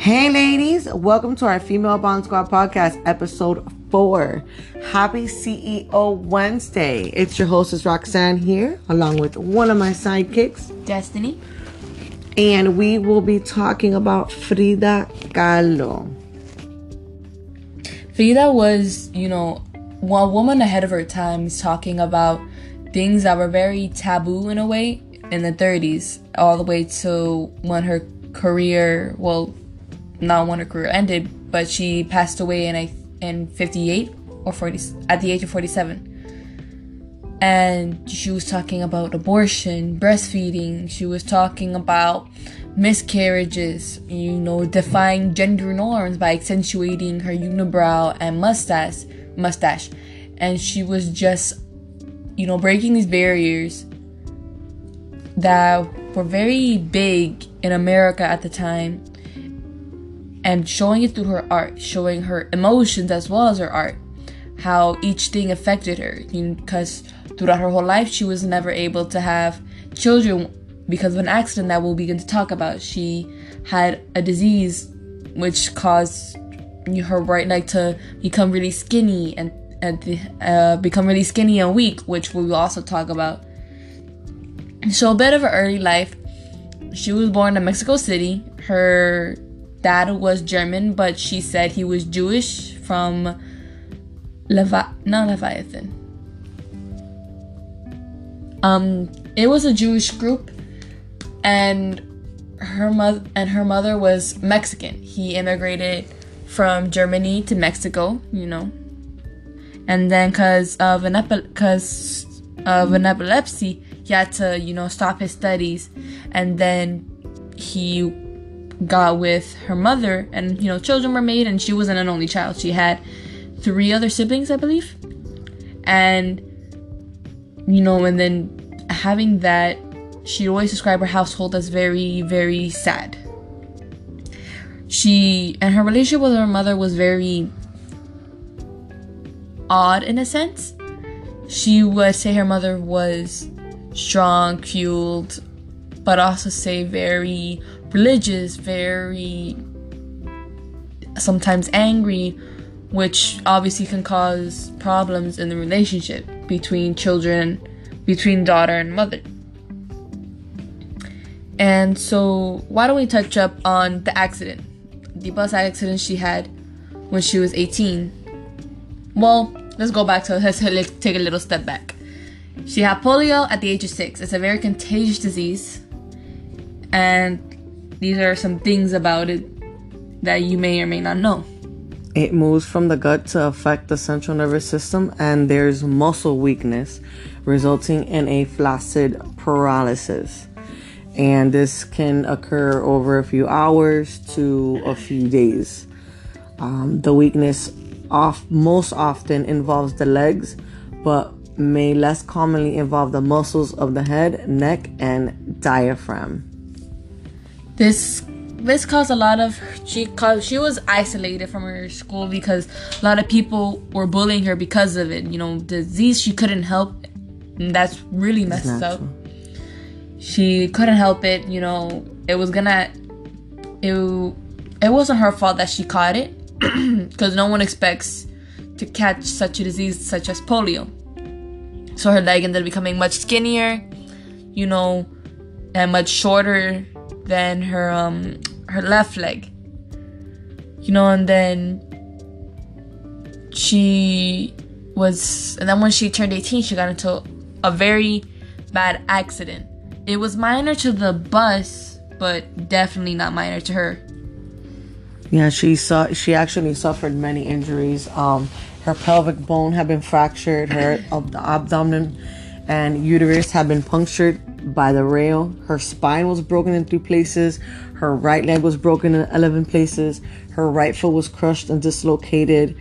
Hey ladies, welcome to our Female Bond Squad podcast, episode 4. Happy CEO Wednesday. It's your hostess Roxanne here, along with one of my sidekicks, Destiny. And we will be talking about Frida Kahlo. Frida was, a woman ahead of her times, talking about things that were very taboo in a way in the 30s, all the way to when her career, not when her career ended, but she passed away in 58 or 40 at the age of 47. And she was talking about abortion, breastfeeding. She was talking about miscarriages, defying gender norms by accentuating her unibrow and mustache. And she was just, breaking these barriers that were very big in America at the time, and showing it through her art, showing her emotions as well as her art, how each thing affected her. Because throughout her whole life, she was never able to have children because of an accident that we'll begin to talk about. She had a disease which caused her right leg to become really skinny and weak, which we'll also talk about. So a bit of her early life, she was born in Mexico City. Her dad was German, but she said he was Jewish from Leviathan. It was a Jewish group, and her mother was Mexican. He immigrated from Germany to Mexico, and then because of an epilepsy, he had to, stop his studies, and then he got with her mother, and children were made, and she wasn't an only child. She had 3 other siblings, I believe, and and then having that, she always described her household as very, very sad. She and her relationship with her mother was very odd in a sense. She would say her mother was strong, cute, but also say very religious, very sometimes angry, which obviously can cause problems in the relationship between daughter and mother. And so why don't we touch up on the accident, the bus accident she had when she was 18. Well, let's go back to it. Let's take a little step back. She had polio at the age of 6. It's a very contagious disease, and these are some things about it that you may or may not know. It moves from the gut to affect the central nervous system, and there's muscle weakness, resulting in a flaccid paralysis. And this can occur over a few hours to a few days. The weakness most often involves the legs, but may less commonly involve the muscles of the head, neck, and diaphragm. This caused a lot of... She was isolated from her school because a lot of people were bullying her because of it. Disease she couldn't help. And that's really messed up. She couldn't help it. It wasn't her fault that she caught it, because no one expects to catch such a disease such as polio. So her leg ended up becoming much skinnier, and much shorter than her left leg, and then when she turned 18, she got into a very bad accident. It was minor to the bus, but definitely not minor to her. Yeah, she actually suffered many injuries. Her pelvic bone had been fractured, her abdomen and uterus had been punctured by the rail. Her spine was broken in 3 places. Her right leg was broken in 11 places. Her right foot was crushed and dislocated.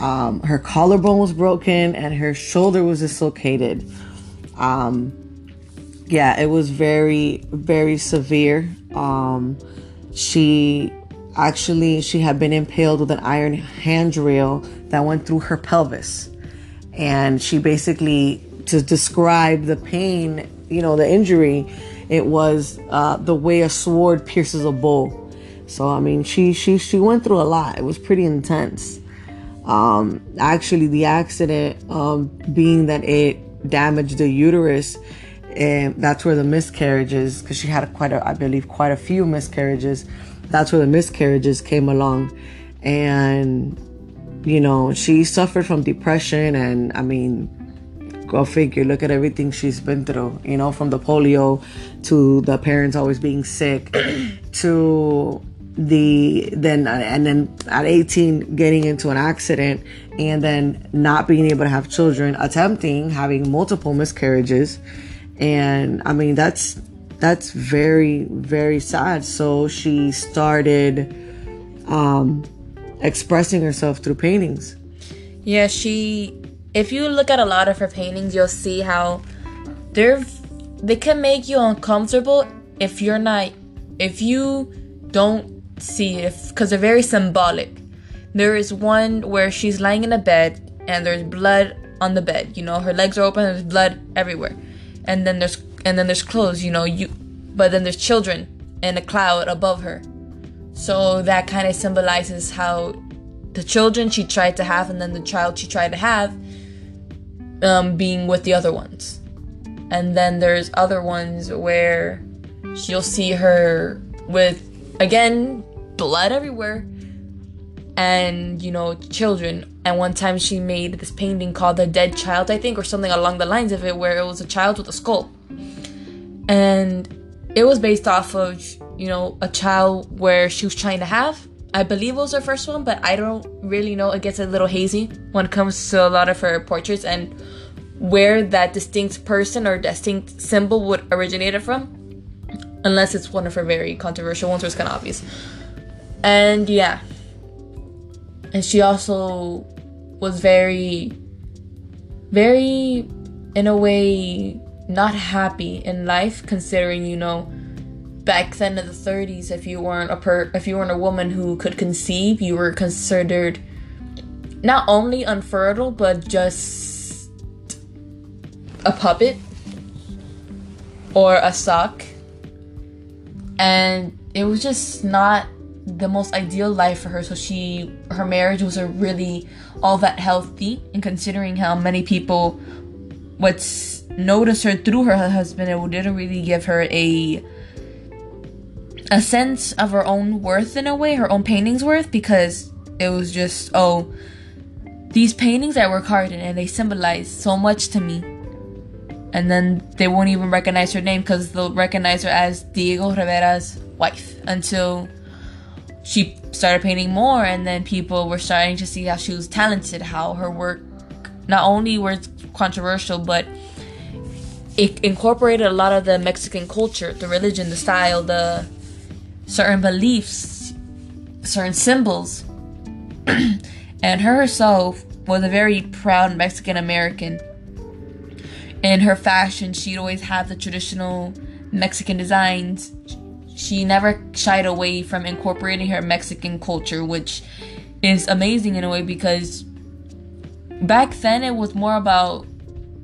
Her collarbone was broken, and her shoulder was dislocated. It was very, very severe. She had been impaled with an iron handrail that went through her pelvis, and she basically, to describe the pain, the injury, it was the way a sword pierces a bow. So, I mean, she went through a lot. It was pretty intense. Actually, the accident, being that it damaged the uterus, and that's where the miscarriages, because she had quite a few miscarriages. That's where the miscarriages came along. And, you know, she suffered from depression. And, I mean, go figure, look at everything she's been through, you know, from the polio to the parents always being sick to then at 18 getting into an accident and then not being able to have children, having multiple miscarriages. And I mean, that's very, very sad. So she started expressing herself through paintings. Yeah, if you look at a lot of her paintings, you'll see how they can make you uncomfortable if you don't see it, because they're very symbolic. There is one where she's lying in a bed and there's blood on the bed. You know, her legs are open and there's blood everywhere. And then there's clothes, you know, but then there's children in a cloud above her. So that kind of symbolizes how the children she tried to have and then the child she tried to have being with the other ones. And then there's other ones where you'll see her with, again, blood everywhere and, you know, children. And one time she made this painting called The Dead Child, I think, or something along the lines of it, where it was a child with a skull. And it was based off of, you know, a child where she was trying to have. I believe it was her first one, but I don't really know. It gets a little hazy when it comes to a lot of her portraits and where that distinct person or distinct symbol would originate from. Unless it's one of her very controversial ones, or it's kind of obvious. And yeah. And she also was very, very, in a way, not happy in life, considering, you know, back then in the 30s, if you weren't a woman who could conceive, you were considered not only unfertile, but just a puppet or a sock. And it was just not the most ideal life for her. So her marriage wasn't really all that healthy. And considering how many people would notice her through her husband, it didn't really give her a sense of her own worth in a way, her own paintings' worth, because it was just, oh, these paintings I work hard in and they symbolize so much to me. And then they won't even recognize her name because they'll recognize her as Diego Rivera's wife until she started painting more. And then people were starting to see how she was talented, how her work not only was controversial, but it incorporated a lot of the Mexican culture, the religion, the style, the certain beliefs, certain symbols. And her herself was a very proud Mexican-American. In her fashion, she'd always have the traditional Mexican designs. She never shied away from incorporating her Mexican culture, which is amazing in a way, because back then it was more about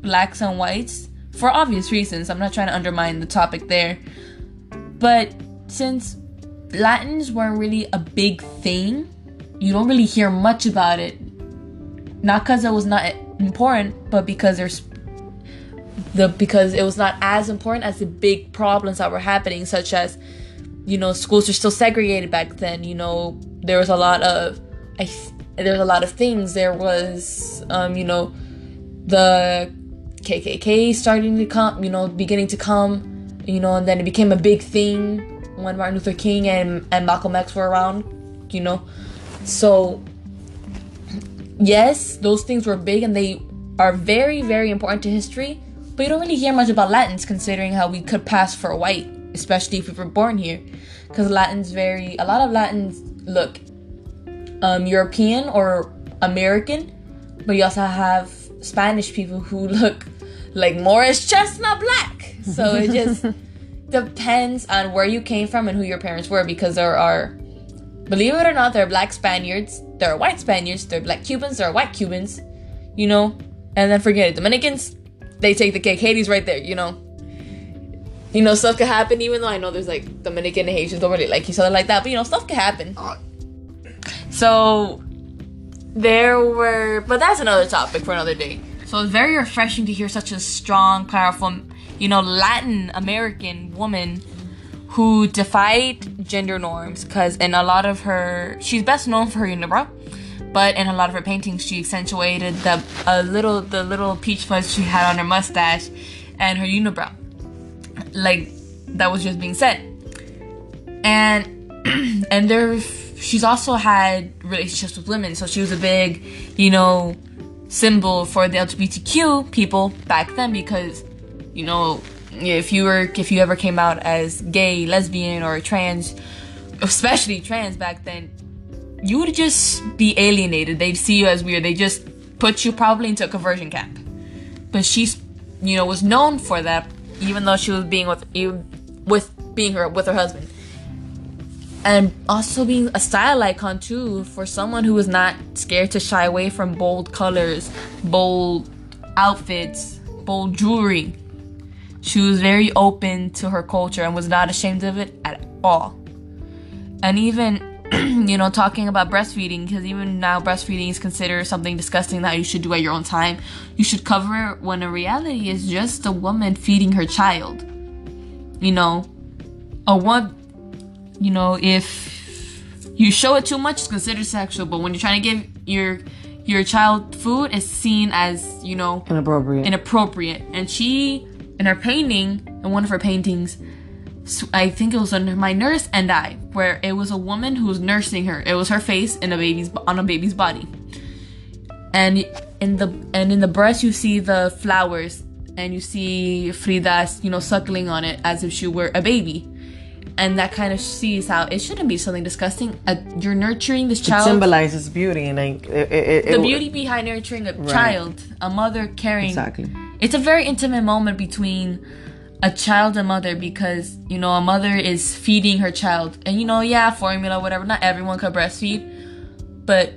blacks and whites for obvious reasons. I'm not trying to undermine the topic there. But since Latins weren't really a big thing, you don't really hear much about it. Not because it was not important, but because because it was not as important as the big problems that were happening, such as, you know, schools are still segregated back then. You know, there was a lot of things. There was, you know, the KKK starting to come, you know, beginning to come, you know, and then it became a big thing when Martin Luther King and Malcolm X were around, you know. So, yes, those things were big and they are very, very important to history. But you don't really hear much about Latins, considering how we could pass for white, especially if we were born here. Because a lot of Latins look European or American, but you also have Spanish people who look like Morris Chestnut black. So it just depends on where you came from and who your parents were, because there are, believe it or not, there are black Spaniards, there are white Spaniards, there are black Cubans, there are white Cubans, you know, and then forget it, Dominicans. They take the cake. Haiti's right there, you know. You know, stuff could happen, even though I know there's like Dominican and Haitians don't really like each other like that, but you know, stuff could happen. So there were, but that's another topic for another day. So it's very refreshing to hear such a strong, powerful, you know, Latin American woman who defied gender norms, because in a lot of her, she's best known for her unibrow, but in a lot of her paintings she accentuated the little peach fuzz she had on her mustache and her unibrow, like that was just being said. And there, she's also had relationships with women, so she was a big, you know, symbol for the LGBTQ people back then, because, you know, if you ever came out as gay, lesbian, or trans, especially trans back then, you would just be alienated. They'd see you as weird. They just put you probably into a conversion camp. But she's, you know, was known for that, even though she was being with her husband, and also being a style icon too, for someone who was not scared to shy away from bold colors, bold outfits, bold jewelry. She was very open to her culture and was not ashamed of it at all. And even, you know, talking about breastfeeding, because even now breastfeeding is considered something disgusting that you should do at your own time. You should cover it, when in reality it's just a woman feeding her child. You know, if you show it too much, it's considered sexual, but when you're trying to give your child food, it's seen as, you know, inappropriate. And she, in her painting, in one of her paintings, I think it was under My Nurse and I, where it was a woman who was nursing her. It was her face on a baby's body, and in the breast you see the flowers, and you see Frida, you know, suckling on it as if she were a baby, and that kind of sees how it shouldn't be something disgusting. You're nurturing this child. It symbolizes beauty, and the beauty behind nurturing a child, a mother carrying. Exactly. It's a very intimate moment between a child and mother, because, you know, a mother is feeding her child. And, you know, yeah, formula, whatever. Not everyone could breastfeed, but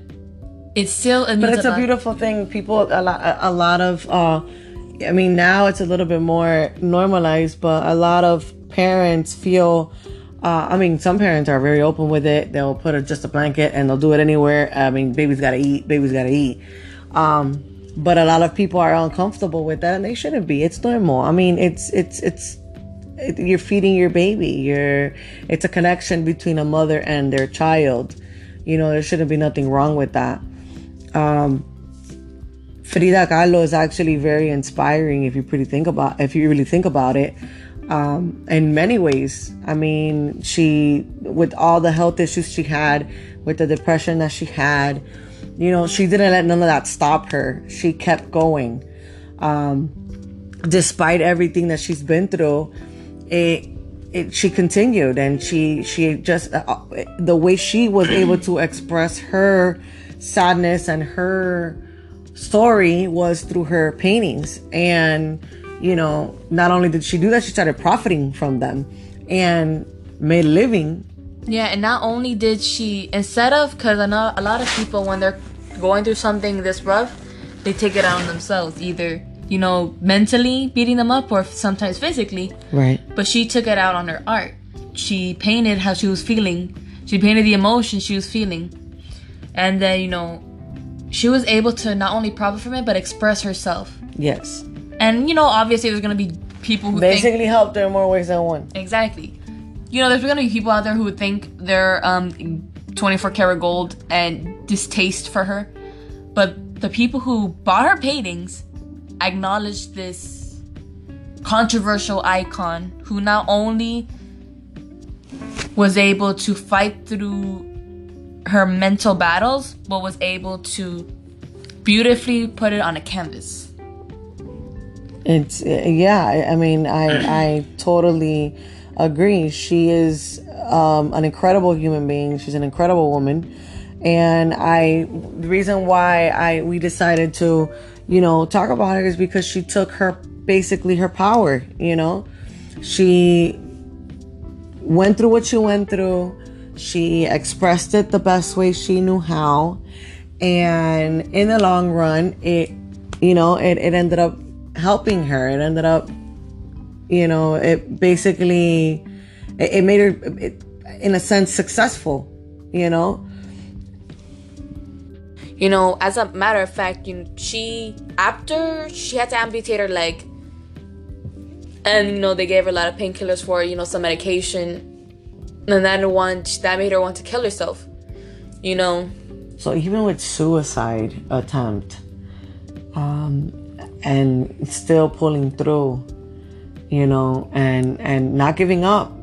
it's still... But it's a beautiful thing. People, a lot of... I mean, now it's a little bit more normalized, but a lot of parents feel... some parents are very open with it. They'll put just a blanket and they'll do it anywhere. I mean, baby's got to eat. But a lot of people are uncomfortable with that, and they shouldn't be. It's normal. I mean, it's you're feeding your baby. It's a connection between a mother and their child. You know, there shouldn't be nothing wrong with that. Frida Kahlo is actually very inspiring if you really think about it. In many ways. I mean, she, with all the health issues she had, with the depression that she had, you know, she didn't let none of that stop her. She kept going. Despite everything that she's been through, she continued, and she just, the way she was able to express her sadness and her story was through her paintings. And, you know, not only did she do that, she started profiting from them and made a living. Yeah, and not only did she, instead of, because I know a lot of people, when they're going through something this rough, they take it out on themselves, either, you know, mentally beating them up, or sometimes physically. Right. But she took it out on her art. She painted how she was feeling. She painted the emotion she was feeling. And then, you know, she was able to not only profit from it, but express herself. Yes. And, you know, obviously there's going to be people who basically helped her in more ways than one. Exactly. You know, there's going to be people out there who would think they're 24 karat gold and distaste for her. But the people who bought her paintings acknowledged this controversial icon who not only was able to fight through her mental battles, but was able to beautifully put it on a canvas. It's, yeah, I mean, I totally... agree. She is an incredible human being. She's an incredible woman, and the reason why we decided to, you know, talk about her is because she took her power. You know, she went through what she went through. She expressed it the best way she knew how, and in the long run, it ended up helping her. It ended up You know, it basically, it made her, in a sense, successful, you know? You know, as a matter of fact, you know, she, after she had to amputate her leg, and, you know, they gave her a lot of painkillers for, you know, some medication, and that made her want to kill herself, you know? So even with suicide attempt, and still pulling through, you know, and not giving up,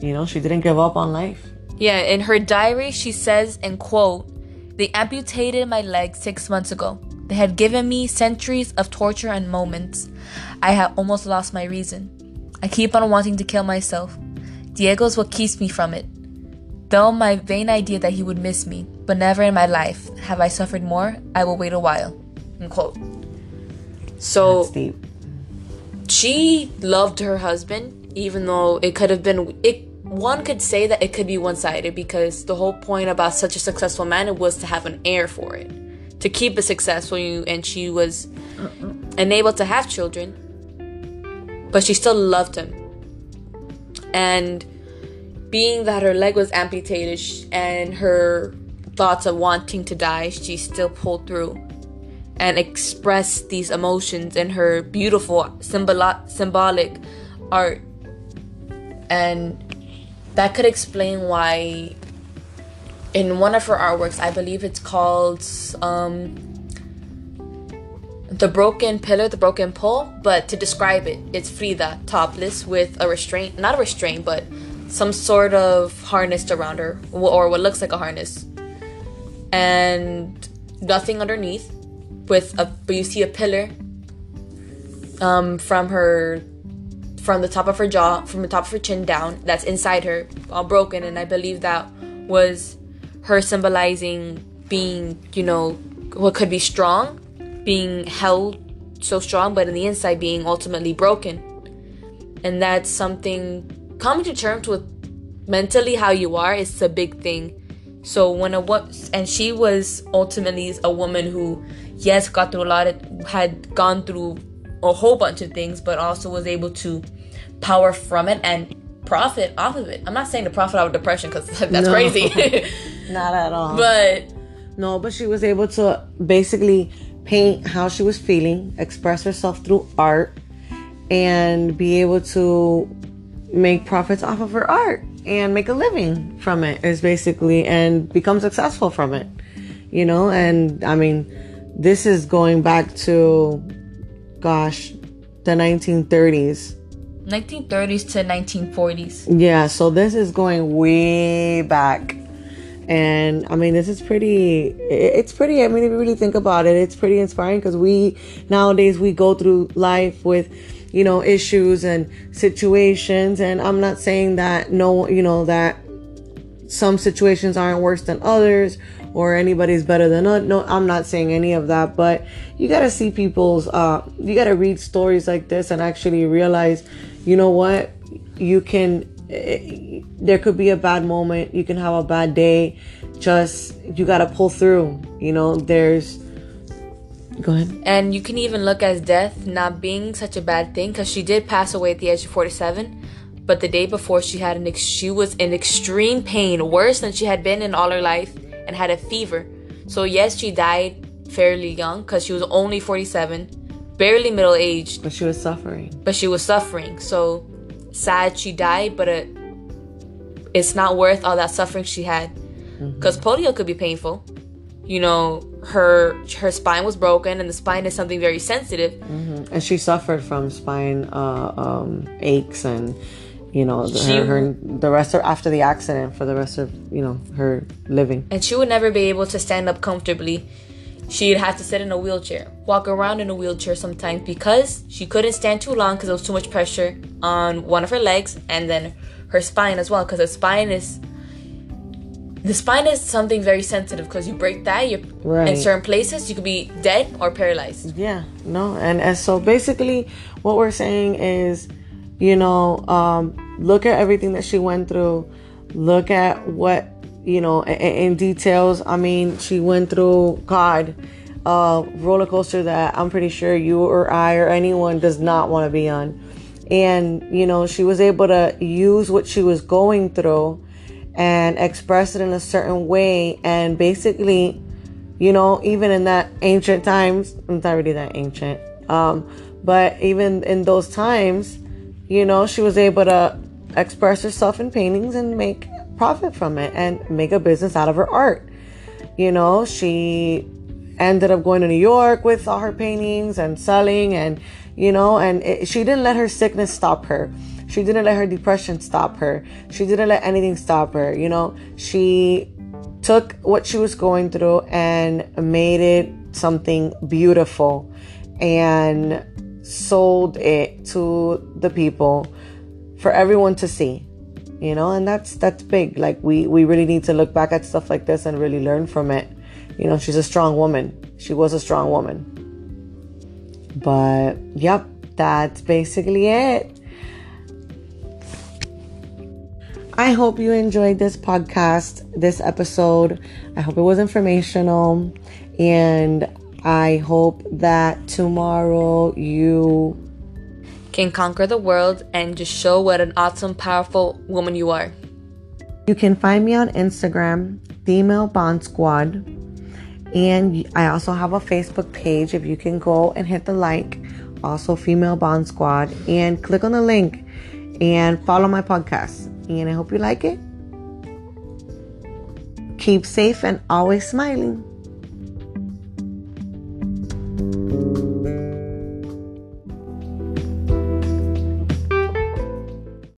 you know, she didn't give up on life. Yeah, in her diary, she says, and quote, "They amputated my leg 6 months ago. They had given me centuries of torture and moments. I had almost lost my reason. I keep on wanting to kill myself. Diego's what keeps me from it. Though my vain idea that he would miss me, but never in my life have I suffered more. I will wait a while." End quote. So that's deep. She loved her husband, even though it could have been, one could say that it could be one-sided, because the whole point about such a successful man was to have an heir for it, to keep it successful, and she was unable to have children, but she still loved him. And being that her leg was amputated and her thoughts of wanting to die, she still pulled through and expressed these emotions in her beautiful symbolic art. And that could explain why in one of her artworks, I believe it's called The Broken Pillar, The Broken Pole, but to describe it, it's Frida topless with not a restraint, but some sort of harness around her, or what looks like a harness, and nothing underneath, but you see a pillar from the top of her jaw, from the top of her chin down, that's inside her, all broken. And I believe that was her symbolizing being, you know, what could be strong, being held so strong, but in the inside being ultimately broken. And that's something, coming to terms with mentally how you are is a big thing. So and she was ultimately a woman who, yes, got through a lot, had gone through a whole bunch of things, but also was able to power from it and profit off of it. I'm not saying to profit out of depression, because that's crazy. Not at all. But she was able to basically paint how she was feeling, express herself through art, and be able to make profits off of her art and make a living from it, is basically, and become successful from it, you know? And I mean, this is going back to, gosh, the 1930s. 1930s to 1940s. Yeah, so this is going way back. And I mean, if you really think about it, it's pretty inspiring, because nowadays we go through life with, you know, issues and situations. And I'm not saying that, no, you know, that some situations aren't worse than others, or anybody's better than us. No, I'm not saying any of that, but you got to see people's, you got to read stories like this and actually realize, you know what, there could be a bad moment, you can have a bad day, just, you got to pull through, you know, go ahead. And you can even look at death not being such a bad thing, because she did pass away at the age of 47, but the day before she had she was in extreme pain, worse than she had been in all her life, and had a fever. So yes, she died fairly young, because she was only 47, barely middle-aged. But she was suffering. So sad she died, but it's not worth all that suffering she had, because polio could be painful. You know, her spine was broken, and the spine is something very sensitive. Mm-hmm. And she suffered from spine aches, and you know, after the accident, for the rest of, you know, her living. And she would never be able to stand up comfortably. She'd have to sit in a wheelchair, walk around in a wheelchair sometimes, because she couldn't stand too long, because there was too much pressure on one of her legs, and then her spine as well, because the spine is something very sensitive, because you break that, you're right. In certain places, you could be dead or paralyzed. Yeah, no, and so basically what we're saying is, you know, look at everything that she went through. Look at what, you know, in details. I mean, she went through, God, a roller coaster that I'm pretty sure you or I or anyone does not want to be on. And, you know, she was able to use what she was going through and express it in a certain way. And basically, you know, even in that ancient times, it's not really that ancient, but even in those times, you know, she was able to express herself in paintings and make profit from it and make a business out of her art. You know, she ended up going to New York with all her paintings and selling, and, you know, and she didn't let her sickness stop her. She didn't let her depression stop her. She didn't let anything stop her. You know, she took what she was going through and made it something beautiful and sold it to the people for everyone to see, you know, and that's big. Like we really need to look back at stuff like this and really learn from it. You know, she's a strong woman. She was a strong woman. But yep, that's basically it. I hope you enjoyed this podcast, this episode. I hope it was informational. And I hope that tomorrow you can conquer the world and just show what an awesome, powerful woman you are. You can find me on Instagram, Female Bond Squad. And I also have a Facebook page. If you can go and hit the like, also Female Bond Squad, and click on the link and follow my podcast. And I hope you like it. Keep safe and always smiling.